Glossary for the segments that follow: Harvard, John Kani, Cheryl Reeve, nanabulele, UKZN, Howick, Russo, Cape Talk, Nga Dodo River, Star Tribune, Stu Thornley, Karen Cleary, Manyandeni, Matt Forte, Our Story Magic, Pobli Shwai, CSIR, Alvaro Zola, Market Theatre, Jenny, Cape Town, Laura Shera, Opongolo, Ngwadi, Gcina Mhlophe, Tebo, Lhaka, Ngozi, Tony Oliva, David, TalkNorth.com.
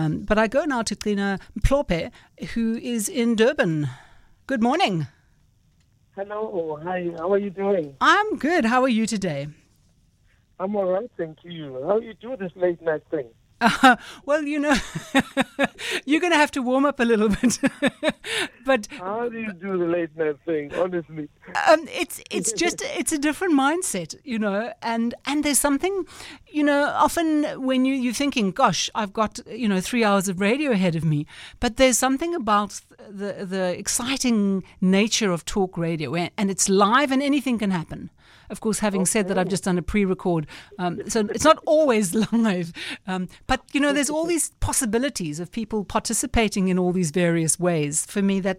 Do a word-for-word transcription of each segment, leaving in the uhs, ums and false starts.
Um, but I go now to Gcina Mhlophe, who is in Durban. Good morning. Hello. Hi. How are you doing? I'm good. How are you today? I'm all right, thank you. How do you do this late night thing? Uh, well, you know, you're going to have to warm up a little bit. But how do you do the late night thing? Honestly, um, it's it's just it's a different mindset, you know. And and there's something, you know, often when you you're thinking, gosh, I've got you know three hours of radio ahead of me. But there's something about the the exciting nature of talk radio, and it's live, and anything can happen. Of course, having okay. said that, I've just done a pre-record, um, so it's not always live. Um, but, you know, there's all these possibilities of people participating in all these various ways. For me, that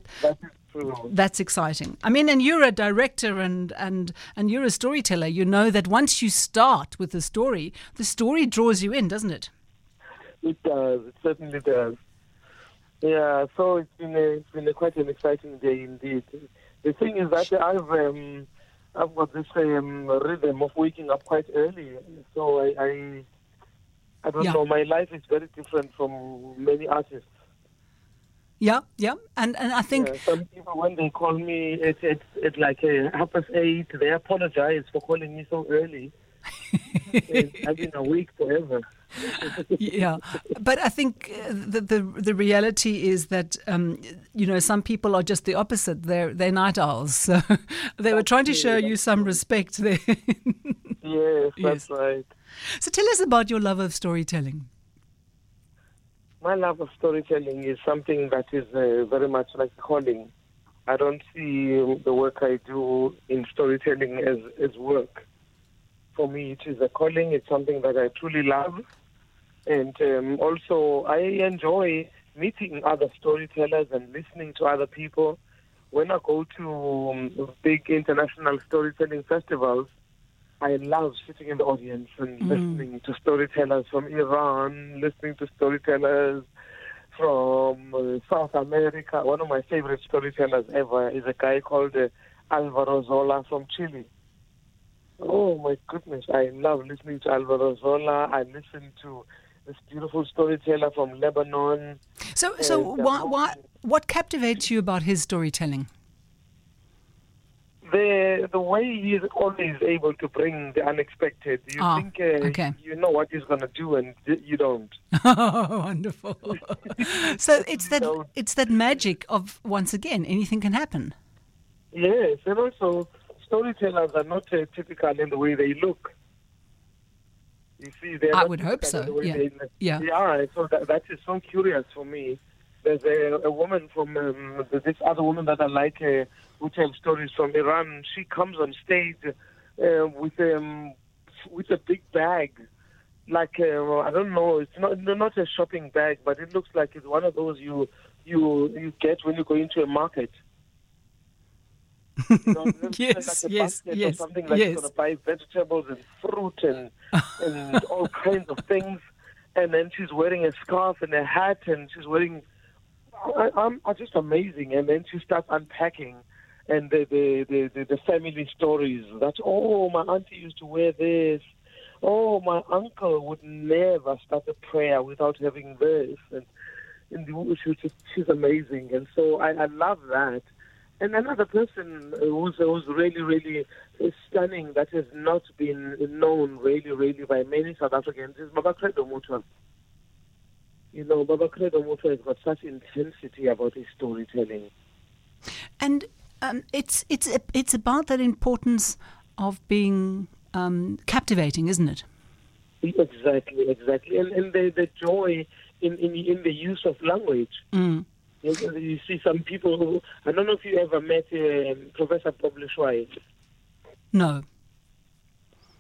that's exciting. I mean, and you're a director and, and, and you're a storyteller. You know that once you start with the story, the story draws you in, doesn't it? It does. It certainly does. Yeah, so it's been, a, it's been a quite an exciting day indeed. The thing is that I've... Um, I've got this um, rhythm of waking up quite early, so I, I, I don't yeah. know. My life is very different from many artists. Yeah, yeah, and and I think yeah, some people when they call me, it's it's it's like a half past eight. They apologize for calling me so early. I've been awake forever. Yeah, but I think the, the the reality is that um, you know some people are just the opposite. They're they're night owls. So they were trying to show you some respect there. Yes, that's yes. right. So tell us about your love of storytelling. My love of storytelling is something that is uh, very much like calling. I don't see the work I do in storytelling as as work. For me, it is a calling. It's something that I truly love. And um, also, I enjoy meeting other storytellers and listening to other people. When I go to um, big international storytelling festivals, I love sitting in the audience and mm. listening to storytellers from Iran, listening to storytellers from uh, South America. One of my favorite storytellers ever is a guy called uh, Alvaro Zola from Chile. Oh, my goodness. I love listening to Alvaro Zola. I listen to this beautiful storyteller from Lebanon. So so why, why, what captivates you about his storytelling? The the way he's always able to bring the unexpected. You oh, think uh, okay. you know what he's going to do and you don't. Oh, wonderful. So it's that so, it's that magic of, once again, anything can happen. Yes, and also... storytellers are not uh, typical in the way they look. You see, they're I would hope so. The yeah. They, yeah, yeah. So that, that is so curious for me. There's a, a woman from um, this other woman that I like, uh, who tells stories from Iran. She comes on stage uh, with um, with a big bag, like uh, I don't know. It's not not a shopping bag, but it looks like it's one of those you you you get when you go into a market. You know, yes, like yes, yes. Or something like yes. You're going to buy vegetables and fruit and, and all kinds of things. And then she's wearing a scarf and a hat, and she's wearing. I, I'm, I'm just amazing. And then she starts unpacking, and the the, the, the the family stories. That oh, my auntie used to wear this. Oh, my uncle would never start a prayer without having this. And, and she's just, she's amazing. And so I, I love that. And another person who's, who's really, really stunning that has not been known really, really by many South Africans is Baba Credo Mutwa. You know, Baba Credo Mutwa has got such intensity about his storytelling. And um, it's it's it's about that importance of being um, captivating, isn't it? Exactly, exactly. And, and the, the joy in, in, in the use of language. Mm. You see some people who... I don't know if you ever met uh, Professor Pobli Shwai. No.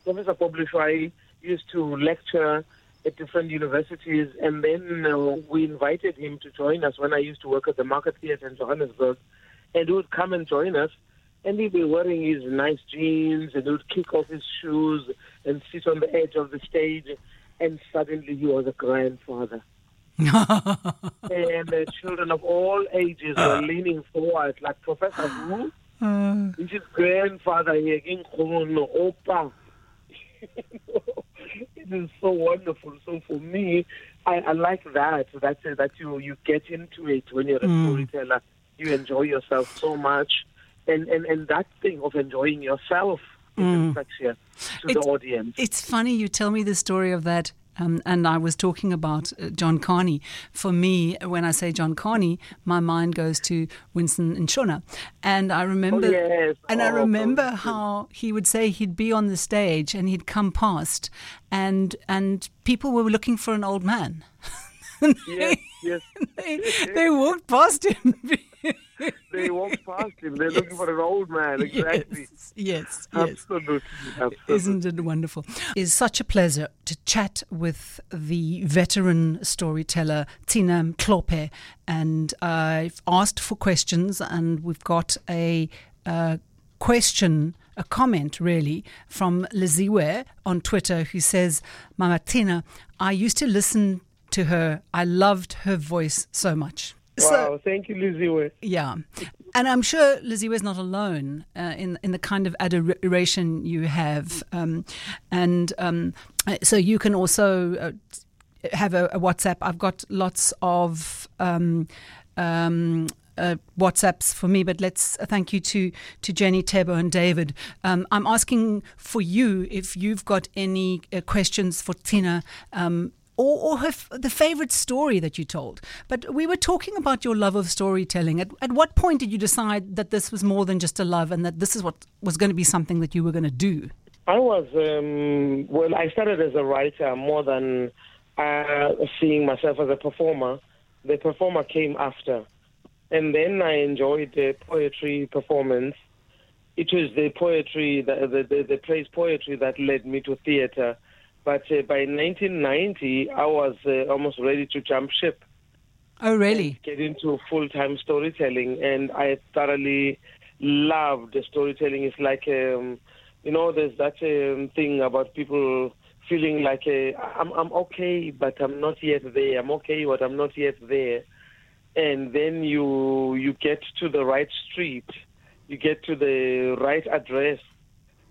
Professor Pobli Shwai used to lecture at different universities, and then uh, we invited him to join us when I used to work at the Market Theatre in Johannesburg. And he would come and join us, and he'd be wearing his nice jeans, and he would kick off his shoes and sit on the edge of the stage, and suddenly he was a grandfather. And the children of all ages were leaning forward, like Professor Wu. Uh, this is grandfather here, King Kono, Opa. It is so wonderful. So for me, I, I like that. That's it, that you you get into it when you're a mm. storyteller. You enjoy yourself so much, and and, and that thing of enjoying yourself is mm. infectious to it's, the audience. It's funny you tell me the story of that. Um, and I was talking about uh, John Kani. For me, when I say John Kani, my mind goes to Winston and Shona. And I remember, oh, yes. and oh, I remember oh, how he would say he'd be on the stage and he'd come past, and and people were looking for an old man. they, yes, yes. They, they walked past him. They walked past him. They're yes. looking for an old man, exactly. Yes, yes. Absolutely. Yes. Absolutely. Isn't it wonderful? It's such a pleasure to chat with the veteran storyteller, Gcina Mhlophe. And I've asked for questions, and we've got a uh, question, a comment, really, from Lizzy on Twitter, who says, Mama Gcina, I used to listen to her. I loved her voice so much. Wow, so, thank you, Lizzy. Yeah, and I'm sure Lizzy was not alone uh, in in the kind of adoration you have, um, and um, so you can also uh, have a, a WhatsApp. I've got lots of um, um, uh, WhatsApps for me, but let's uh, thank you to to Jenny, Tebo, and David. Um, I'm asking for you if you've got any uh, questions for Gcina. Um, or, or her, the favorite story that you told. But we were talking about your love of storytelling. At, at what point did you decide that this was more than just a love and that this is what was going to be something that you were going to do? I was, um, well, I started as a writer more than uh, seeing myself as a performer. The performer came after. And then I enjoyed the poetry performance. It was the poetry, the, the, the, the praise poetry that led me to theater. But uh, by nineteen ninety, I was uh, almost ready to jump ship. Oh, really? Get into full-time storytelling, and I thoroughly loved storytelling. It's like, um, you know, there's that um, thing about people feeling like, uh, I'm, I'm okay, but I'm not yet there. I'm okay, but I'm not yet there. And then you you get to the right street. You get to the right address.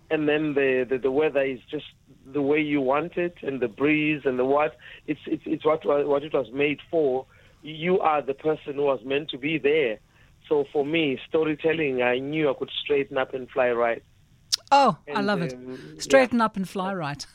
And then the, the, the weather is just the way you want it, and the breeze and the what. It's it's, it's what, what it was made for. You are the person who was meant to be there. So for me, storytelling, I knew I could straighten up and fly right. Oh, and, I love um, it. Straighten yeah. up and fly right.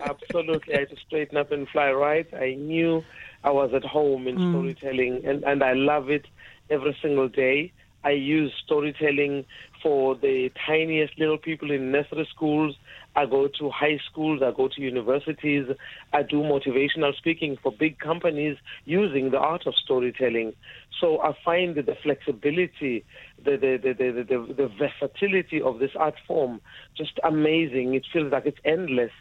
Absolutely. I had to straighten up and fly right. I knew I was at home in mm. storytelling, and, and I love it every single day. I use storytelling for the tiniest little people in nursery schools. I go to high schools. I go to universities. I do motivational speaking for big companies using the art of storytelling. So I find the flexibility, the the the the, the, the versatility of this art form just amazing. It feels like it's endless.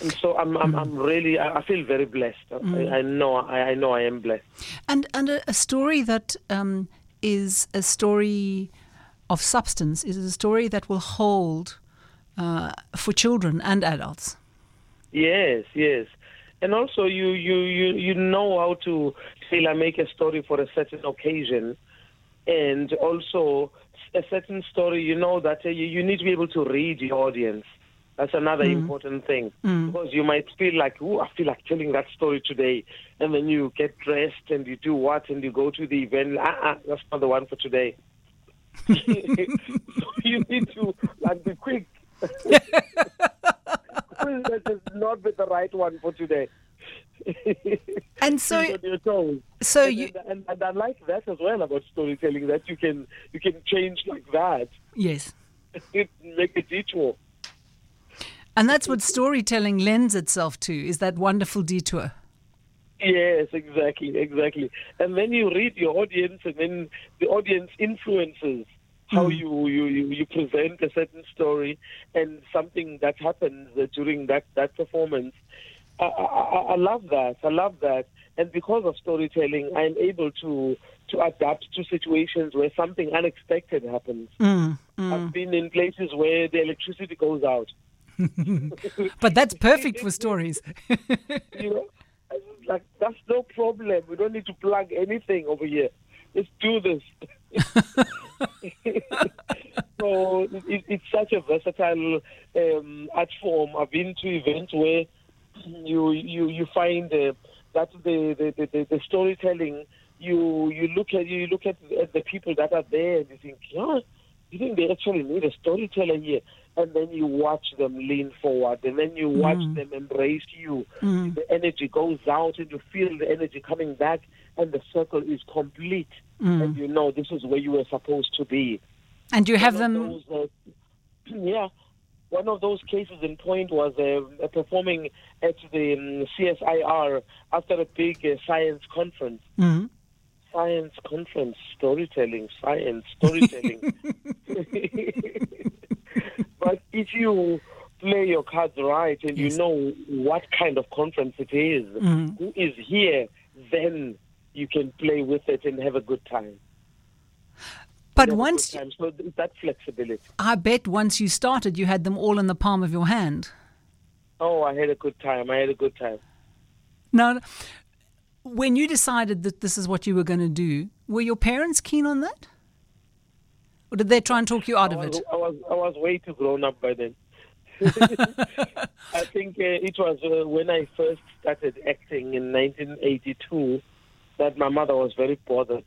And so I'm, I'm, I'm really, I feel very blessed. Mm. I, I know, I, I know, I am blessed. And and a, a story that. Um is a story of substance, is a story that will hold uh, for children and adults. Yes, yes. And also you, you, you, you know how to tailor make a story for a certain occasion, and also a certain story, you know, that you, you need to be able to read the audience. That's another mm. important thing, mm. because you might feel like, oh, I feel like telling that story today. And then you get dressed and you do what and you go to the event. Ah, ah, that's not the one for today. So you need to like be quick. That is not the right one for today. And so, so and, you, and, and I like that as well about storytelling, that you can you can change like that. Yes, make a detour. And that's what storytelling lends itself to, is that wonderful detour. Yes, exactly, exactly. And then you read your audience, and then the audience influences how mm. you, you, you present a certain story and something that happens during that, that performance. I, I, I love that. I love that. And because of storytelling, I'm able to, to adapt to situations where something unexpected happens. Mm, mm. I've been in places where the electricity goes out. But that's perfect for stories. You know, like, that's no problem. We don't need to plug anything over here. Let's do this. So it, it's such a versatile um, art form. I've been to events where you you you find uh, that's the the, the, the, the storytelling. You you look at you look at, at the people that are there and you think, yeah, you think they actually need a storyteller here. And then you watch them lean forward, and then you watch mm. them embrace you. Mm. The energy goes out, and you feel the energy coming back, and the circle is complete. Mm. And you know this is where you were supposed to be. And you have one them. Of those, uh, yeah, one of those cases in point was uh, performing at the um, C S I R after a big uh, science conference. Mm. Science conference, storytelling, science, storytelling. But if you play your cards right and yes. you know what kind of conference it is, mm. who is here, then you can play with it and have a good time. But once... Time. So that flexibility. I bet once you started, you had them all in the palm of your hand. Oh, I had a good time. I had a good time. Now, when you decided that this is what you were going to do, were your parents keen on that? Or did they try and talk you out was, of it? I was I was way too grown up by then. I think uh, it was uh, when I first started acting in nineteen eighty-two that my mother was very bothered.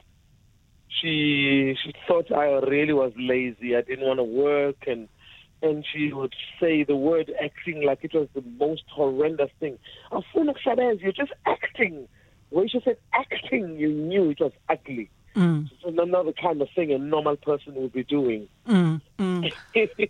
She she thought I really was lazy. I didn't want to work, and and she would say the word acting like it was the most horrendous thing. Afuna Shadez, you're just acting. When she said acting, you knew it was ugly. Mm. It's another kind of thing a normal person would be doing. Mm. Mm.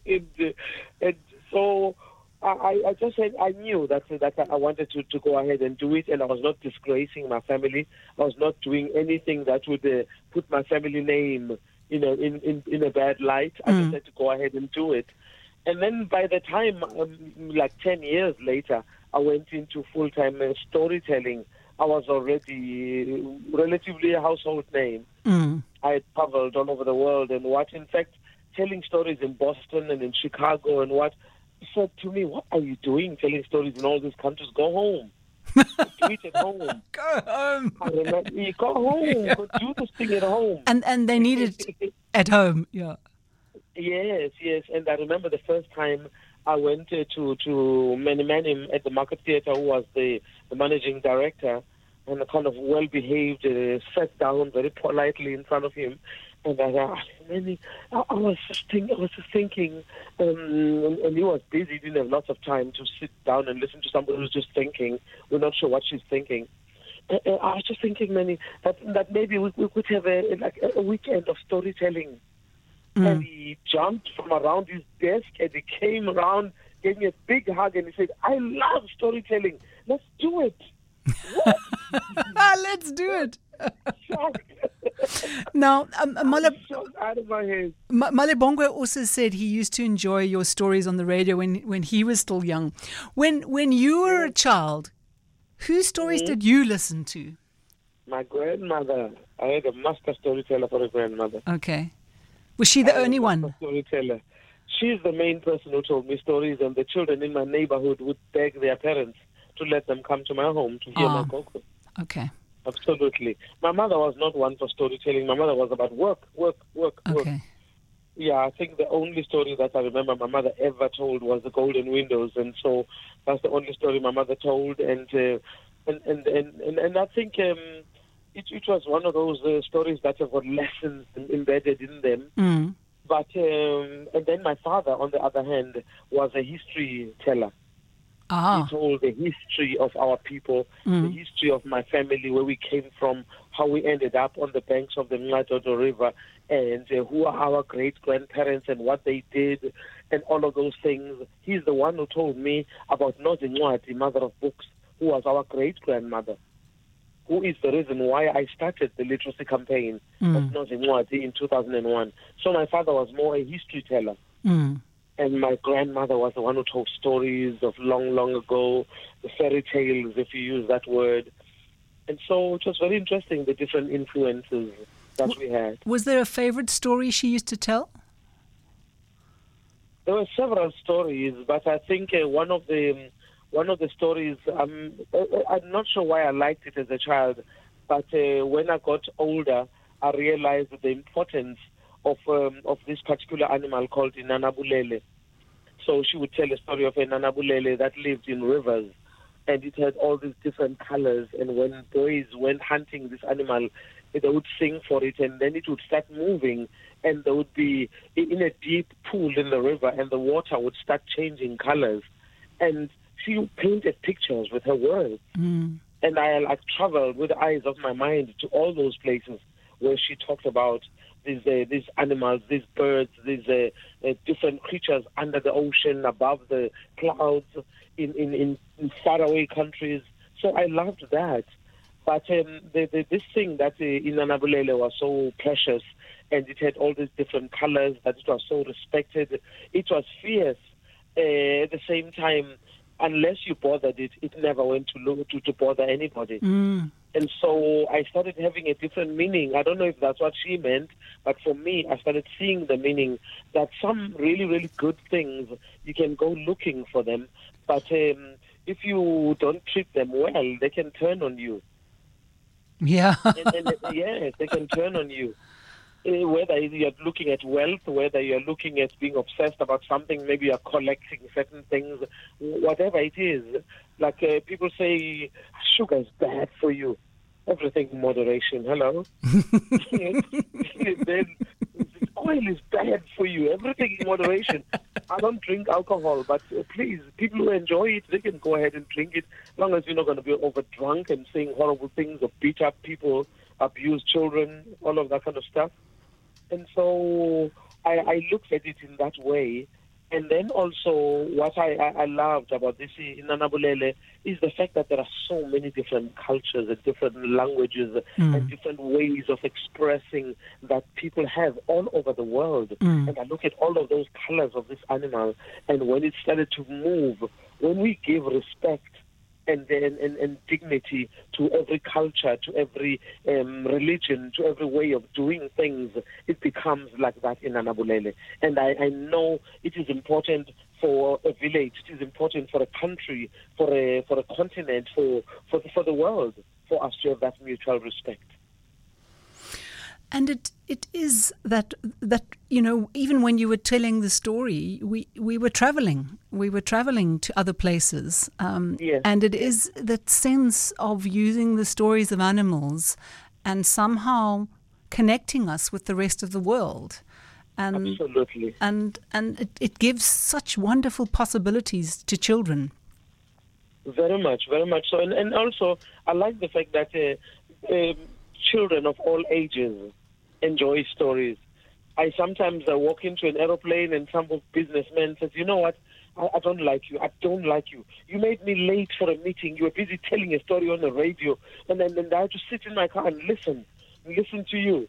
and, and so I, I just said I knew that that I wanted to, to go ahead and do it, and I was not disgracing my family. I was not doing anything that would uh, put my family name, you know, in, in, in a bad light. I mm. just had to go ahead and do it. And then by the time, um, like ten years later, I went into full-time uh, storytelling. I was already relatively a household name. Mm. I had traveled all over the world and what, in fact, telling stories in Boston and in Chicago and what, said to me, what are you doing telling stories in all these countries? Go home. Do it at home. Go home. I remember, go home. Yeah. Go do this thing at home. And and they need it at home, yeah. Yes, yes. And I remember the first time I went to to Manyandeni at the Market Theatre, who was the, the managing director, and I kind of well-behaved, uh, sat down very politely in front of him, and I, I, I was just thinking, I was just thinking, um, and he was busy, he didn't have lots of time to sit down and listen to somebody who's just thinking. We're not sure what she's thinking. And I was just thinking, Manny, that that maybe we, we could have a like a weekend of storytelling. Mm. And he jumped from around his desk and he came around, gave me a big hug, and he said, I love storytelling. Let's do it. What? Let's do it. Now, um, Malib- out of my head. Ma- Malibongwe also said he used to enjoy your stories on the radio when, when he was still young. When, when you were a child, whose stories mm-hmm. did you listen to? My grandmother. I had a master storyteller for a grandmother. Okay. Was she the I only one? Storyteller. She's the main person who told me stories, and the children in my neighborhood would beg their parents to let them come to my home to hear oh. my cocoa. Okay. Absolutely. My mother was not one for storytelling. My mother was about work, work, work, okay. work. Yeah, I think the only story that I remember my mother ever told was The Golden Windows, and so that's the only story my mother told. And uh, and, and, and, and, and I think um, It, it was one of those uh, stories that have got lessons embedded in them. Mm. But um, and then my father, on the other hand, was a history teller. Ah. He told the history of our people, mm. the history of my family, where we came from, how we ended up on the banks of the Nga Dodo River, and uh, who are our great-grandparents and what they did, and all of those things. He's the one who told me about Ngwadi, mother of books, who was our great-grandmother, who is the reason why I started the literacy campaign mm. of Ngozi Ngwadi in two thousand one. So my father was more a history teller. Mm. And my grandmother was the one who told stories of long, long ago, the fairy tales, if you use that word. And so it was very interesting, the different influences that w- we had. Was there a favorite story she used to tell? There were several stories, but I think uh, one of the... One of the stories, um, I'm not sure why I liked it as a child, but uh, when I got older, I realized the importance of um, of this particular animal called the nanabulele. So she would tell a story of a nanabulele that lived in rivers, and it had all these different colors. And when boys went hunting this animal, they would sing for it, and then it would start moving, and there would be in a deep pool in the river, and the water would start changing colors. And she painted pictures with her words. Mm. And I like traveled with the eyes of my mind to all those places where she talked about these uh, these animals, these birds, these uh, uh, different creatures under the ocean, above the clouds, in, in, in, in faraway countries. So I loved that. But um, the, the, this thing that uh, in nanabulele was so precious, and it had all these different colors, that it was so respected. It was fierce. Uh, at the same time, unless you bothered it, it never went to look, to, to bother anybody. Mm. And so I started having a different meaning. I don't know if that's what she meant, but for me, I started seeing the meaning that some really, really good things, you can go looking for them, but um, if you don't treat them well, they can turn on you. Yeah. and, and, yes, they can turn on you. Whether you're looking at wealth, whether you're looking at being obsessed about something, maybe you're collecting certain things, whatever it is. Like uh, people say, sugar is bad for you. Everything in moderation. Hello? Then, oil is bad for you. Everything in moderation. I don't drink alcohol, but uh, please, people who enjoy it, they can go ahead and drink it, as long as you're not going to be overdrunk and saying horrible things or beat up people, abuse children, all of that kind of stuff. And so I, I looked at it in that way. And then also what I, I loved about this in nanabulele is the fact that there are so many different cultures and different languages mm. and different ways of expressing that people have all over the world. Mm. And I look at all of those colors of this animal. And when it started to move, when we give respect and then and, and dignity to every culture, to every um, religion, to every way of doing things, it becomes like that in nanabulele. And I, I know it is important for a village, it is important for a country, for a for a continent, for for the, for the world, for us to have that mutual respect. And it, it is that, that you know, even when you were telling the story, we, we were traveling. We were traveling to other places. Um, yes. And it is that sense of using the stories of animals and somehow connecting us with the rest of the world. And, absolutely. And, and it, it gives such wonderful possibilities to children. Very much, very much so. And, and also, I like the fact that uh, um, children of all ages enjoy stories. I sometimes I walk into an aeroplane and some businessman says, you know what, I, I don't like you. I don't like you. You made me late for a meeting. You were busy telling a story on the radio. And then, then I had to sit in my car and listen, listen to you.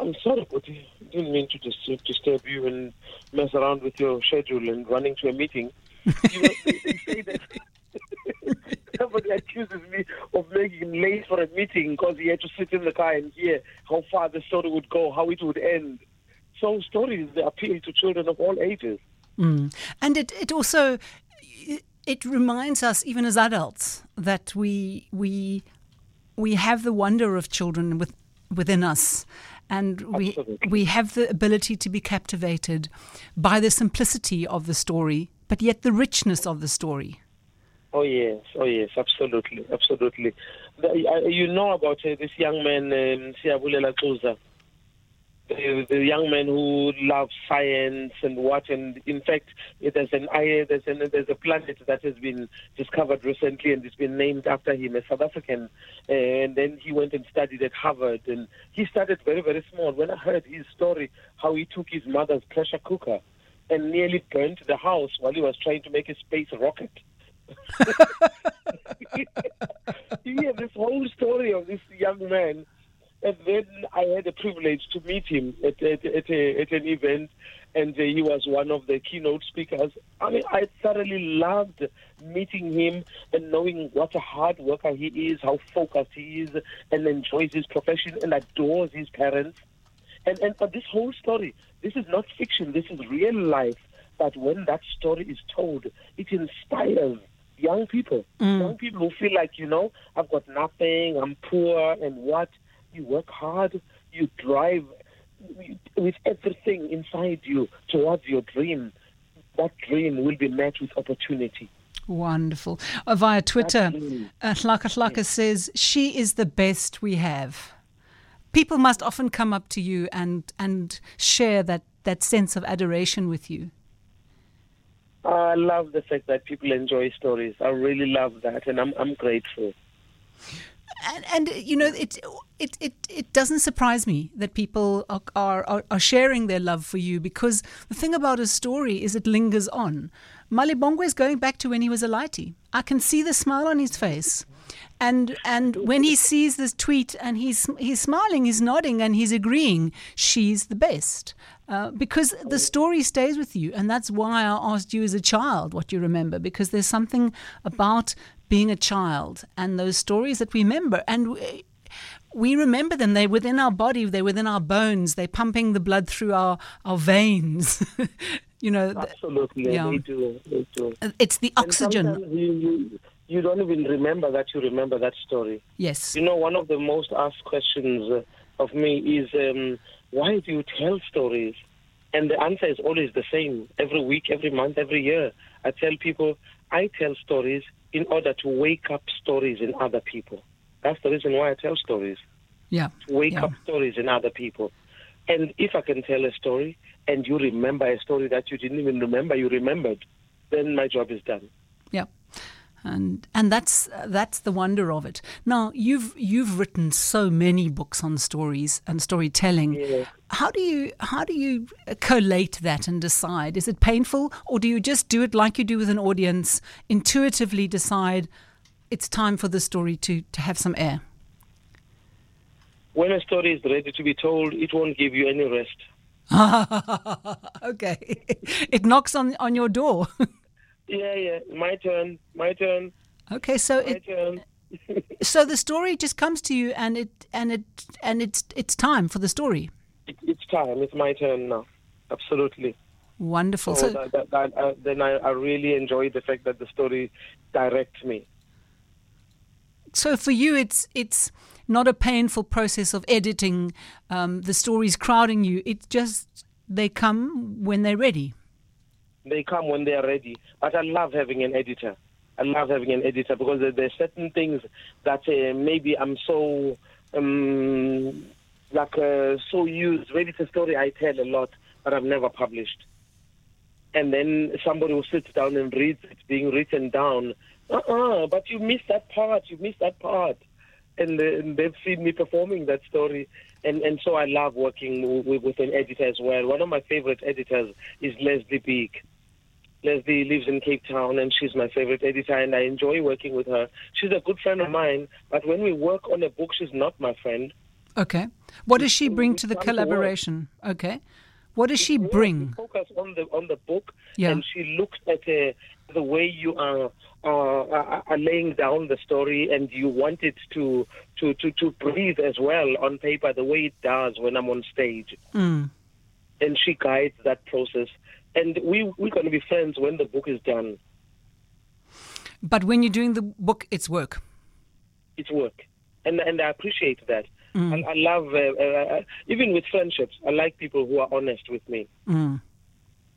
I'm sorry, but I didn't mean to disturb, disturb you and mess around with your schedule and running to a meeting. You know, they, they say that. Somebody accuses me of making him late for a meeting because he had to sit in the car and hear how far the story would go, how it would end. So stories appeal to children of all ages. Mm. And it, it also, it reminds us, even as adults, that we we we have the wonder of children with, within us. And we Absolutely. we have the ability to be captivated by the simplicity of the story, but yet the richness of the story. Oh, yes. Oh, yes. Absolutely. Absolutely. You know about uh, this young man, um, Siyabulela Chuza, the, the young man who loves science and what. And in fact, there's an there's, an, there's a planet that has been discovered recently and it's been named after him, a South African. And then he went and studied at Harvard. And he started very, very small. When I heard his story, how he took his mother's pressure cooker and nearly burnt the house while he was trying to make a space rocket. Yeah, this whole story of this young man, and then I had the privilege to meet him at at, at, a, at an event, and uh, he was one of the keynote speakers. I mean, I thoroughly loved meeting him and knowing what a hard worker he is, how focused he is, and enjoys his profession and adores his parents. And and but this whole story, this is not fiction. This is real life. But when that story is told, it inspires young people, mm. young people who feel like, you know, I've got nothing, I'm poor, and what? You work hard, you drive with everything inside you towards your dream. That dream will be met with opportunity. Wonderful. Uh, via Twitter, uh, Lhaka Lhaka yes. says, she is the best we have. People must often come up to you and, and share that, that sense of adoration with you. I love the fact that people enjoy stories. I really love that, and I'm I'm grateful. And, and you know, it it it it doesn't surprise me that people are, are are sharing their love for you, because the thing about a story is it lingers on. Malibongwe is going back to when he was a laiti. I can see the smile on his face, and and when he sees this tweet and he's he's smiling, he's nodding, and he's agreeing. She's the best. Uh, because the story stays with you, and that's why I asked you as a child what you remember, because there's something about being a child and those stories that we remember, and we, we remember them. They're within our body, they're within our bones, they're pumping the blood through our, our veins. You know, absolutely, yeah. they, do, they do. It's the oxygen. And you, you, you don't even remember that you remember that story. Yes. You know, one of the most asked questions of me is... Um, why do you tell stories? And the answer is always the same. Every week, every month, every year, I tell people, I tell stories in order to wake up stories in other people. That's the reason why I tell stories. Yeah. To wake yeah. up stories in other people. And if I can tell a story and you remember a story that you didn't even remember, you remembered, then my job is done. Yeah. And and that's uh, that's the wonder of it. Now you've you've written so many books on stories and storytelling. Yeah. How do you how do you collate that and decide? Is it painful, or do you just do it like you do with an audience? Intuitively decide it's time for the story to, to have some air. When a story is ready to be told, it won't give you any rest. Okay, it knocks on on your door. Yeah, yeah. My turn. My turn. Okay, so my it. Turn. So the story just comes to you, and it and it and it's it's time for the story. It, it's time. It's my turn now. Absolutely. Wonderful. So, so that, that, that, uh, then I, I really enjoy the fact that the story directs me. So for you, it's it's not a painful process of editing. Um, the stories crowding you. It's just they come when they're ready. They come when they are ready. But I love having an editor. I love having an editor because there, there are certain things that uh, maybe I'm so, um, like, uh, so used. Maybe it's a story I tell a lot, but I've never published. And then somebody who sits down and reads it being written down. Uh-uh, but you missed that part. You missed that part. And, uh, and they've seen me performing that story. And and so I love working w- w- with an editor as well. One of my favorite editors is Leslie Beek. Leslie lives in Cape Town, and she's my favorite editor, and I enjoy working with her. She's a good friend of mine, but when we work on a book, she's not my friend. Okay. What does she bring to the collaboration? Okay. What does she bring? Focus on the on the book, yeah. And she looks at uh, the way you are, uh, are laying down the story, and you want it to, to, to, to breathe as well on paper, the way it does when I'm on stage. Mm. And she guides that process. And we, we're going to be friends when the book is done. But when you're doing the book, it's work. It's work. And and I appreciate that. Mm. And I love, uh, uh, even with friendships, I like people who are honest with me. Mm.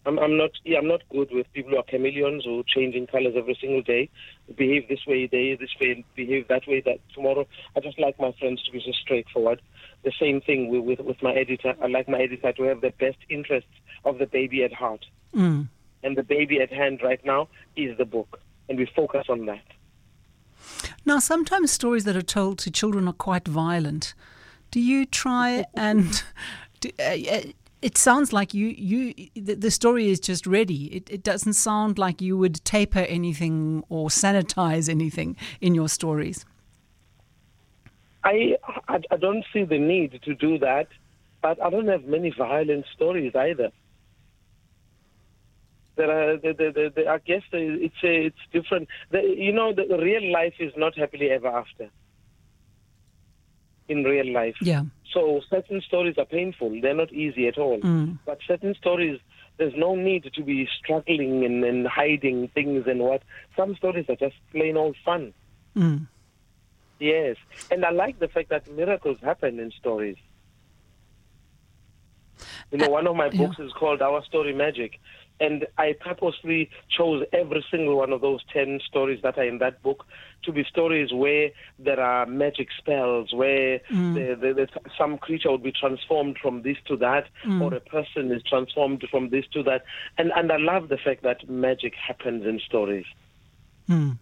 I'm, I'm not yeah, I'm not good with people who are chameleons who change in colors every single day, behave this way, they this way, behave that way, that tomorrow. I just like my friends to be just straightforward. The same thing with, with, with my editor. I like my editor to have the best interests of the baby at heart. Mm. And the baby at hand right now is the book. And we focus on that. Now, sometimes stories that are told to children are quite violent. Do you try and... do, uh, it sounds like you, you the, the story is just ready. It, it doesn't sound like you would taper anything or sanitize anything in your stories. I, I, I don't see the need to do that, but I don't have many violent stories either. There are, there, there, there, I guess it's it's different. The, you know, the real life is not happily ever after. In real life, yeah. So certain stories are painful; they're not easy at all. Mm. But certain stories, there's no need to be struggling and, and hiding things and what. Some stories are just plain old fun. Mm. Yes, and I like the fact that miracles happen in stories. You know, one of my books yeah. is called Our Story Magic. And I purposely chose every single one of those ten stories that are in that book to be stories where there are magic spells, where mm. the, the, the, some creature would be transformed from this to that, mm. or a person is transformed from this to that. And, and I love the fact that magic happens in stories. Mm.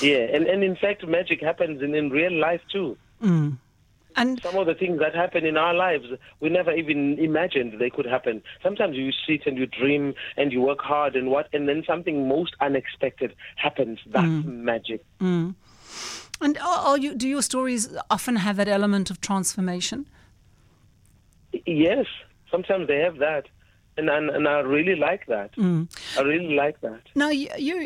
Yeah, and, and in fact, magic happens in, in real life too. Mm. And some of the things that happen in our lives, we never even imagined they could happen. Sometimes you sit and you dream and you work hard and what, and then something most unexpected happens. That's mm. magic. Mm. And are you, do your stories often have that element of transformation? Yes, sometimes they have that. And, and, and I really like that. Mm. I really like that. Now, you, you,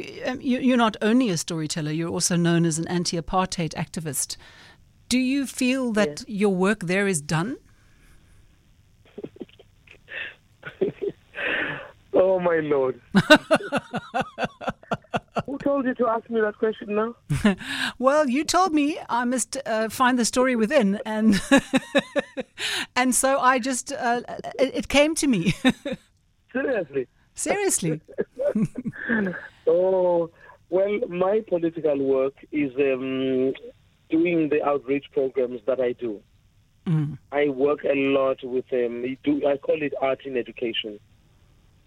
you're not only a storyteller, you're also known as an anti-apartheid activist. Do you feel that yeah. your work there is done? Oh, my Lord. Who told you to ask me that question now? Well, you told me I must uh, find the story within, and and so I just, uh, it, it came to me. Seriously? Seriously. Oh, well, my political work is... Um, doing the outreach programs that I do. Mm. I work a lot with them. Um, I call it art in education.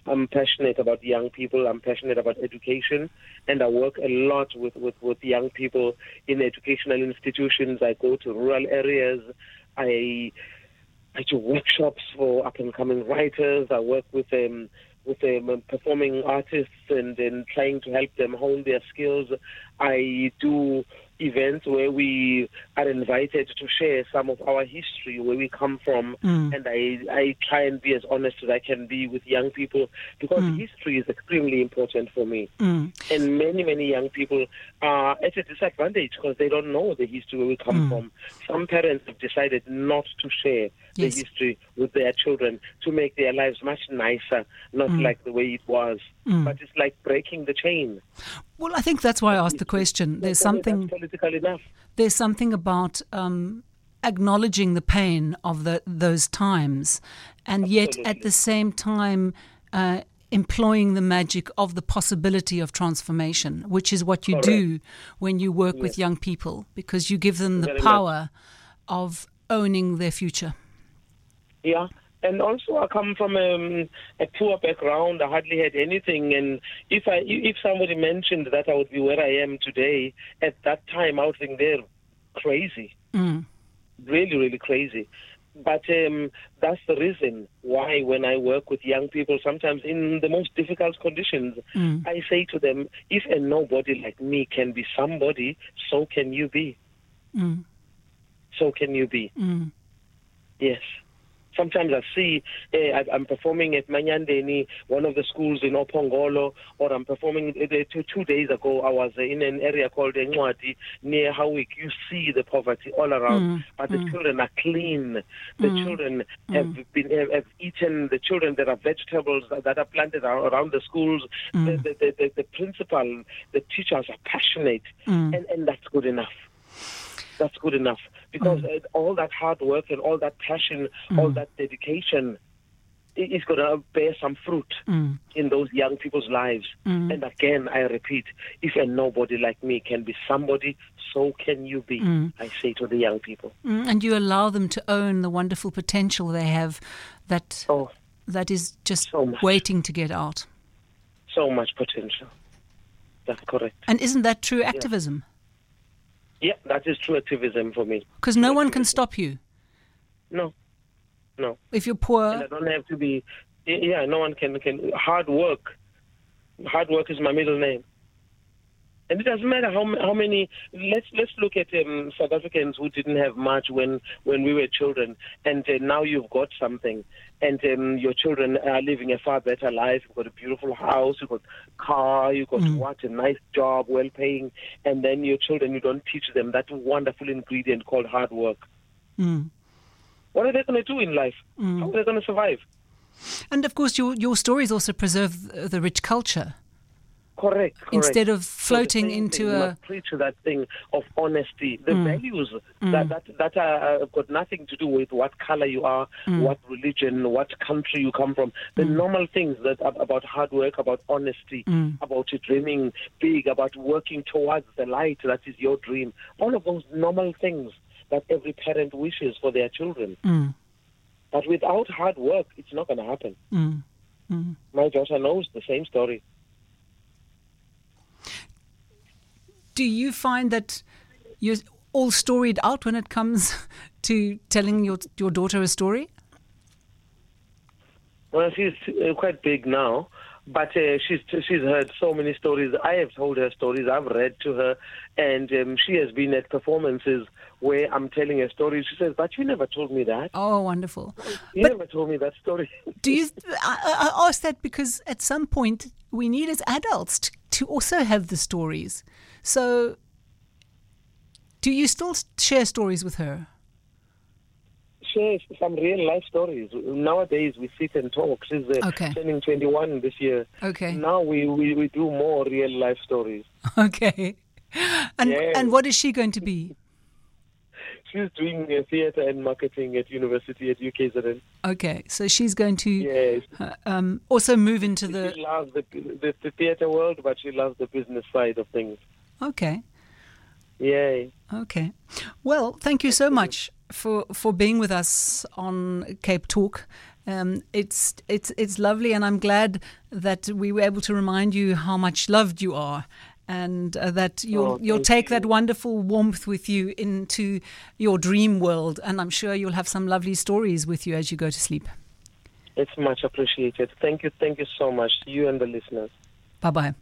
I'm passionate about young people. I'm passionate about education. And I work a lot with, with, with young people in educational institutions. I go to rural areas. I, I do workshops for up-and-coming writers. I work with them. Um, with um, performing artists and, and trying to help them hone their skills. I do events where we are invited to share some of our history, where we come from, mm. and I, I try and be as honest as I can be with young people, because mm. history is extremely important for me. Mm. And many, many young people are at a disadvantage because they don't know the history where we come mm. from. Some parents have decided not to share yes. the history with their children to make their lives much nicer, not mm. like the way it was. Mm. But it's like breaking the chain. Well, I think that's why I asked the question. There's something There's something about um, acknowledging the pain of the, those times, and Absolutely. yet at the same time uh, employing the magic of the possibility of transformation, which is what you Correct. do when you work yes. with young people, because you give them the Very power much. of owning their future. Yeah. And also, I come from um, a poor background. I hardly had anything. And if I, if somebody mentioned that I would be where I am today, at that time, I would think they're crazy, mm. really, really crazy. But um, that's the reason why when I work with young people, sometimes in the most difficult conditions, mm. I say to them, if a nobody like me can be somebody, so can you be. Mm. So can you be. Mm. Yes. Sometimes I see eh, I'm performing at Manyandeni, one of the schools in Opongolo, or I'm performing eh, two, two days ago. I was in an area called Ngwadi near Howick. You see the poverty all around, mm. but the mm. children are clean. The mm. children have mm. been have eaten. The children, there are vegetables that are planted around the schools. Mm. The, the, the, the principal, the teachers are passionate, mm. and, and that's good enough. That's good enough, because mm. all that hard work and all that passion, mm. all that dedication is going to bear some fruit mm. in those young people's lives. Mm. And again, I repeat, if a nobody like me can be somebody, so can you be, mm. I say to the young people. Mm. And you allow them to own the wonderful potential they have that oh, that is just so waiting to get out. So much potential. That's correct. And isn't that true activism? Yeah. Yeah, that is true activism for me. Because no one can stop you. No, no. If you're poor, and I don't have to be. Yeah, no one can can. Hard work, hard work is my middle name. And it doesn't matter how how many. Let's let's look at um, South Africans who didn't have much when, when we were children, and uh, now you've got something, and um, your children are living a far better life. You've got a beautiful house, you've got a car, you've got mm. what a nice job, well paying, and then your children, you don't teach them that wonderful ingredient called hard work. Mm. What are they going to do in life? Mm. How are they going to survive? And of course, your your stories also preserve the rich culture. Correct, correct. Instead of floating so into thing, a... You must preach that thing of honesty. The mm. values mm. that that, that are, uh, got nothing to do with what color you are, mm. what religion, what country you come from. The mm. normal things that about hard work, about honesty, mm. about dreaming big, about working towards the light that is your dream. All of those normal things that every parent wishes for their children. Mm. But without hard work, it's not going to happen. Mm. Mm. My daughter knows the same story. Do you find that you're all storied out when it comes to telling your your daughter a story? Well, she's quite big now, but uh, she's she's heard so many stories. I have told her stories. I've read to her, and um, she has been at performances where I'm telling her stories. She says, "But you never told me that." Oh, wonderful! You but never told me that story. Do you? I, I ask that because at some point we need as adults to, to also have the stories. So, do you still share stories with her? Share some real-life stories. Nowadays, we sit and talk. She's uh, okay. turning twenty-one this year. Okay. Now we, we, we do more real-life stories. Okay. And yes. and what is she going to be? She's doing uh, theatre and marketing at university at U K Z N. Okay, so she's going to yes. uh, um, also move into the... She loves the, the, the theatre world, but she loves the business side of things. Okay. Yay. Okay. Well, thank you so much for, for being with us on Cape Talk. Um, it's it's it's lovely, and I'm glad that we were able to remind you how much loved you are, and uh, that you'll oh, you'll take you. that wonderful warmth with you into your dream world. And I'm sure you'll have some lovely stories with you as you go to sleep. It's much appreciated. Thank you. Thank you so much. You and the listeners. Bye bye.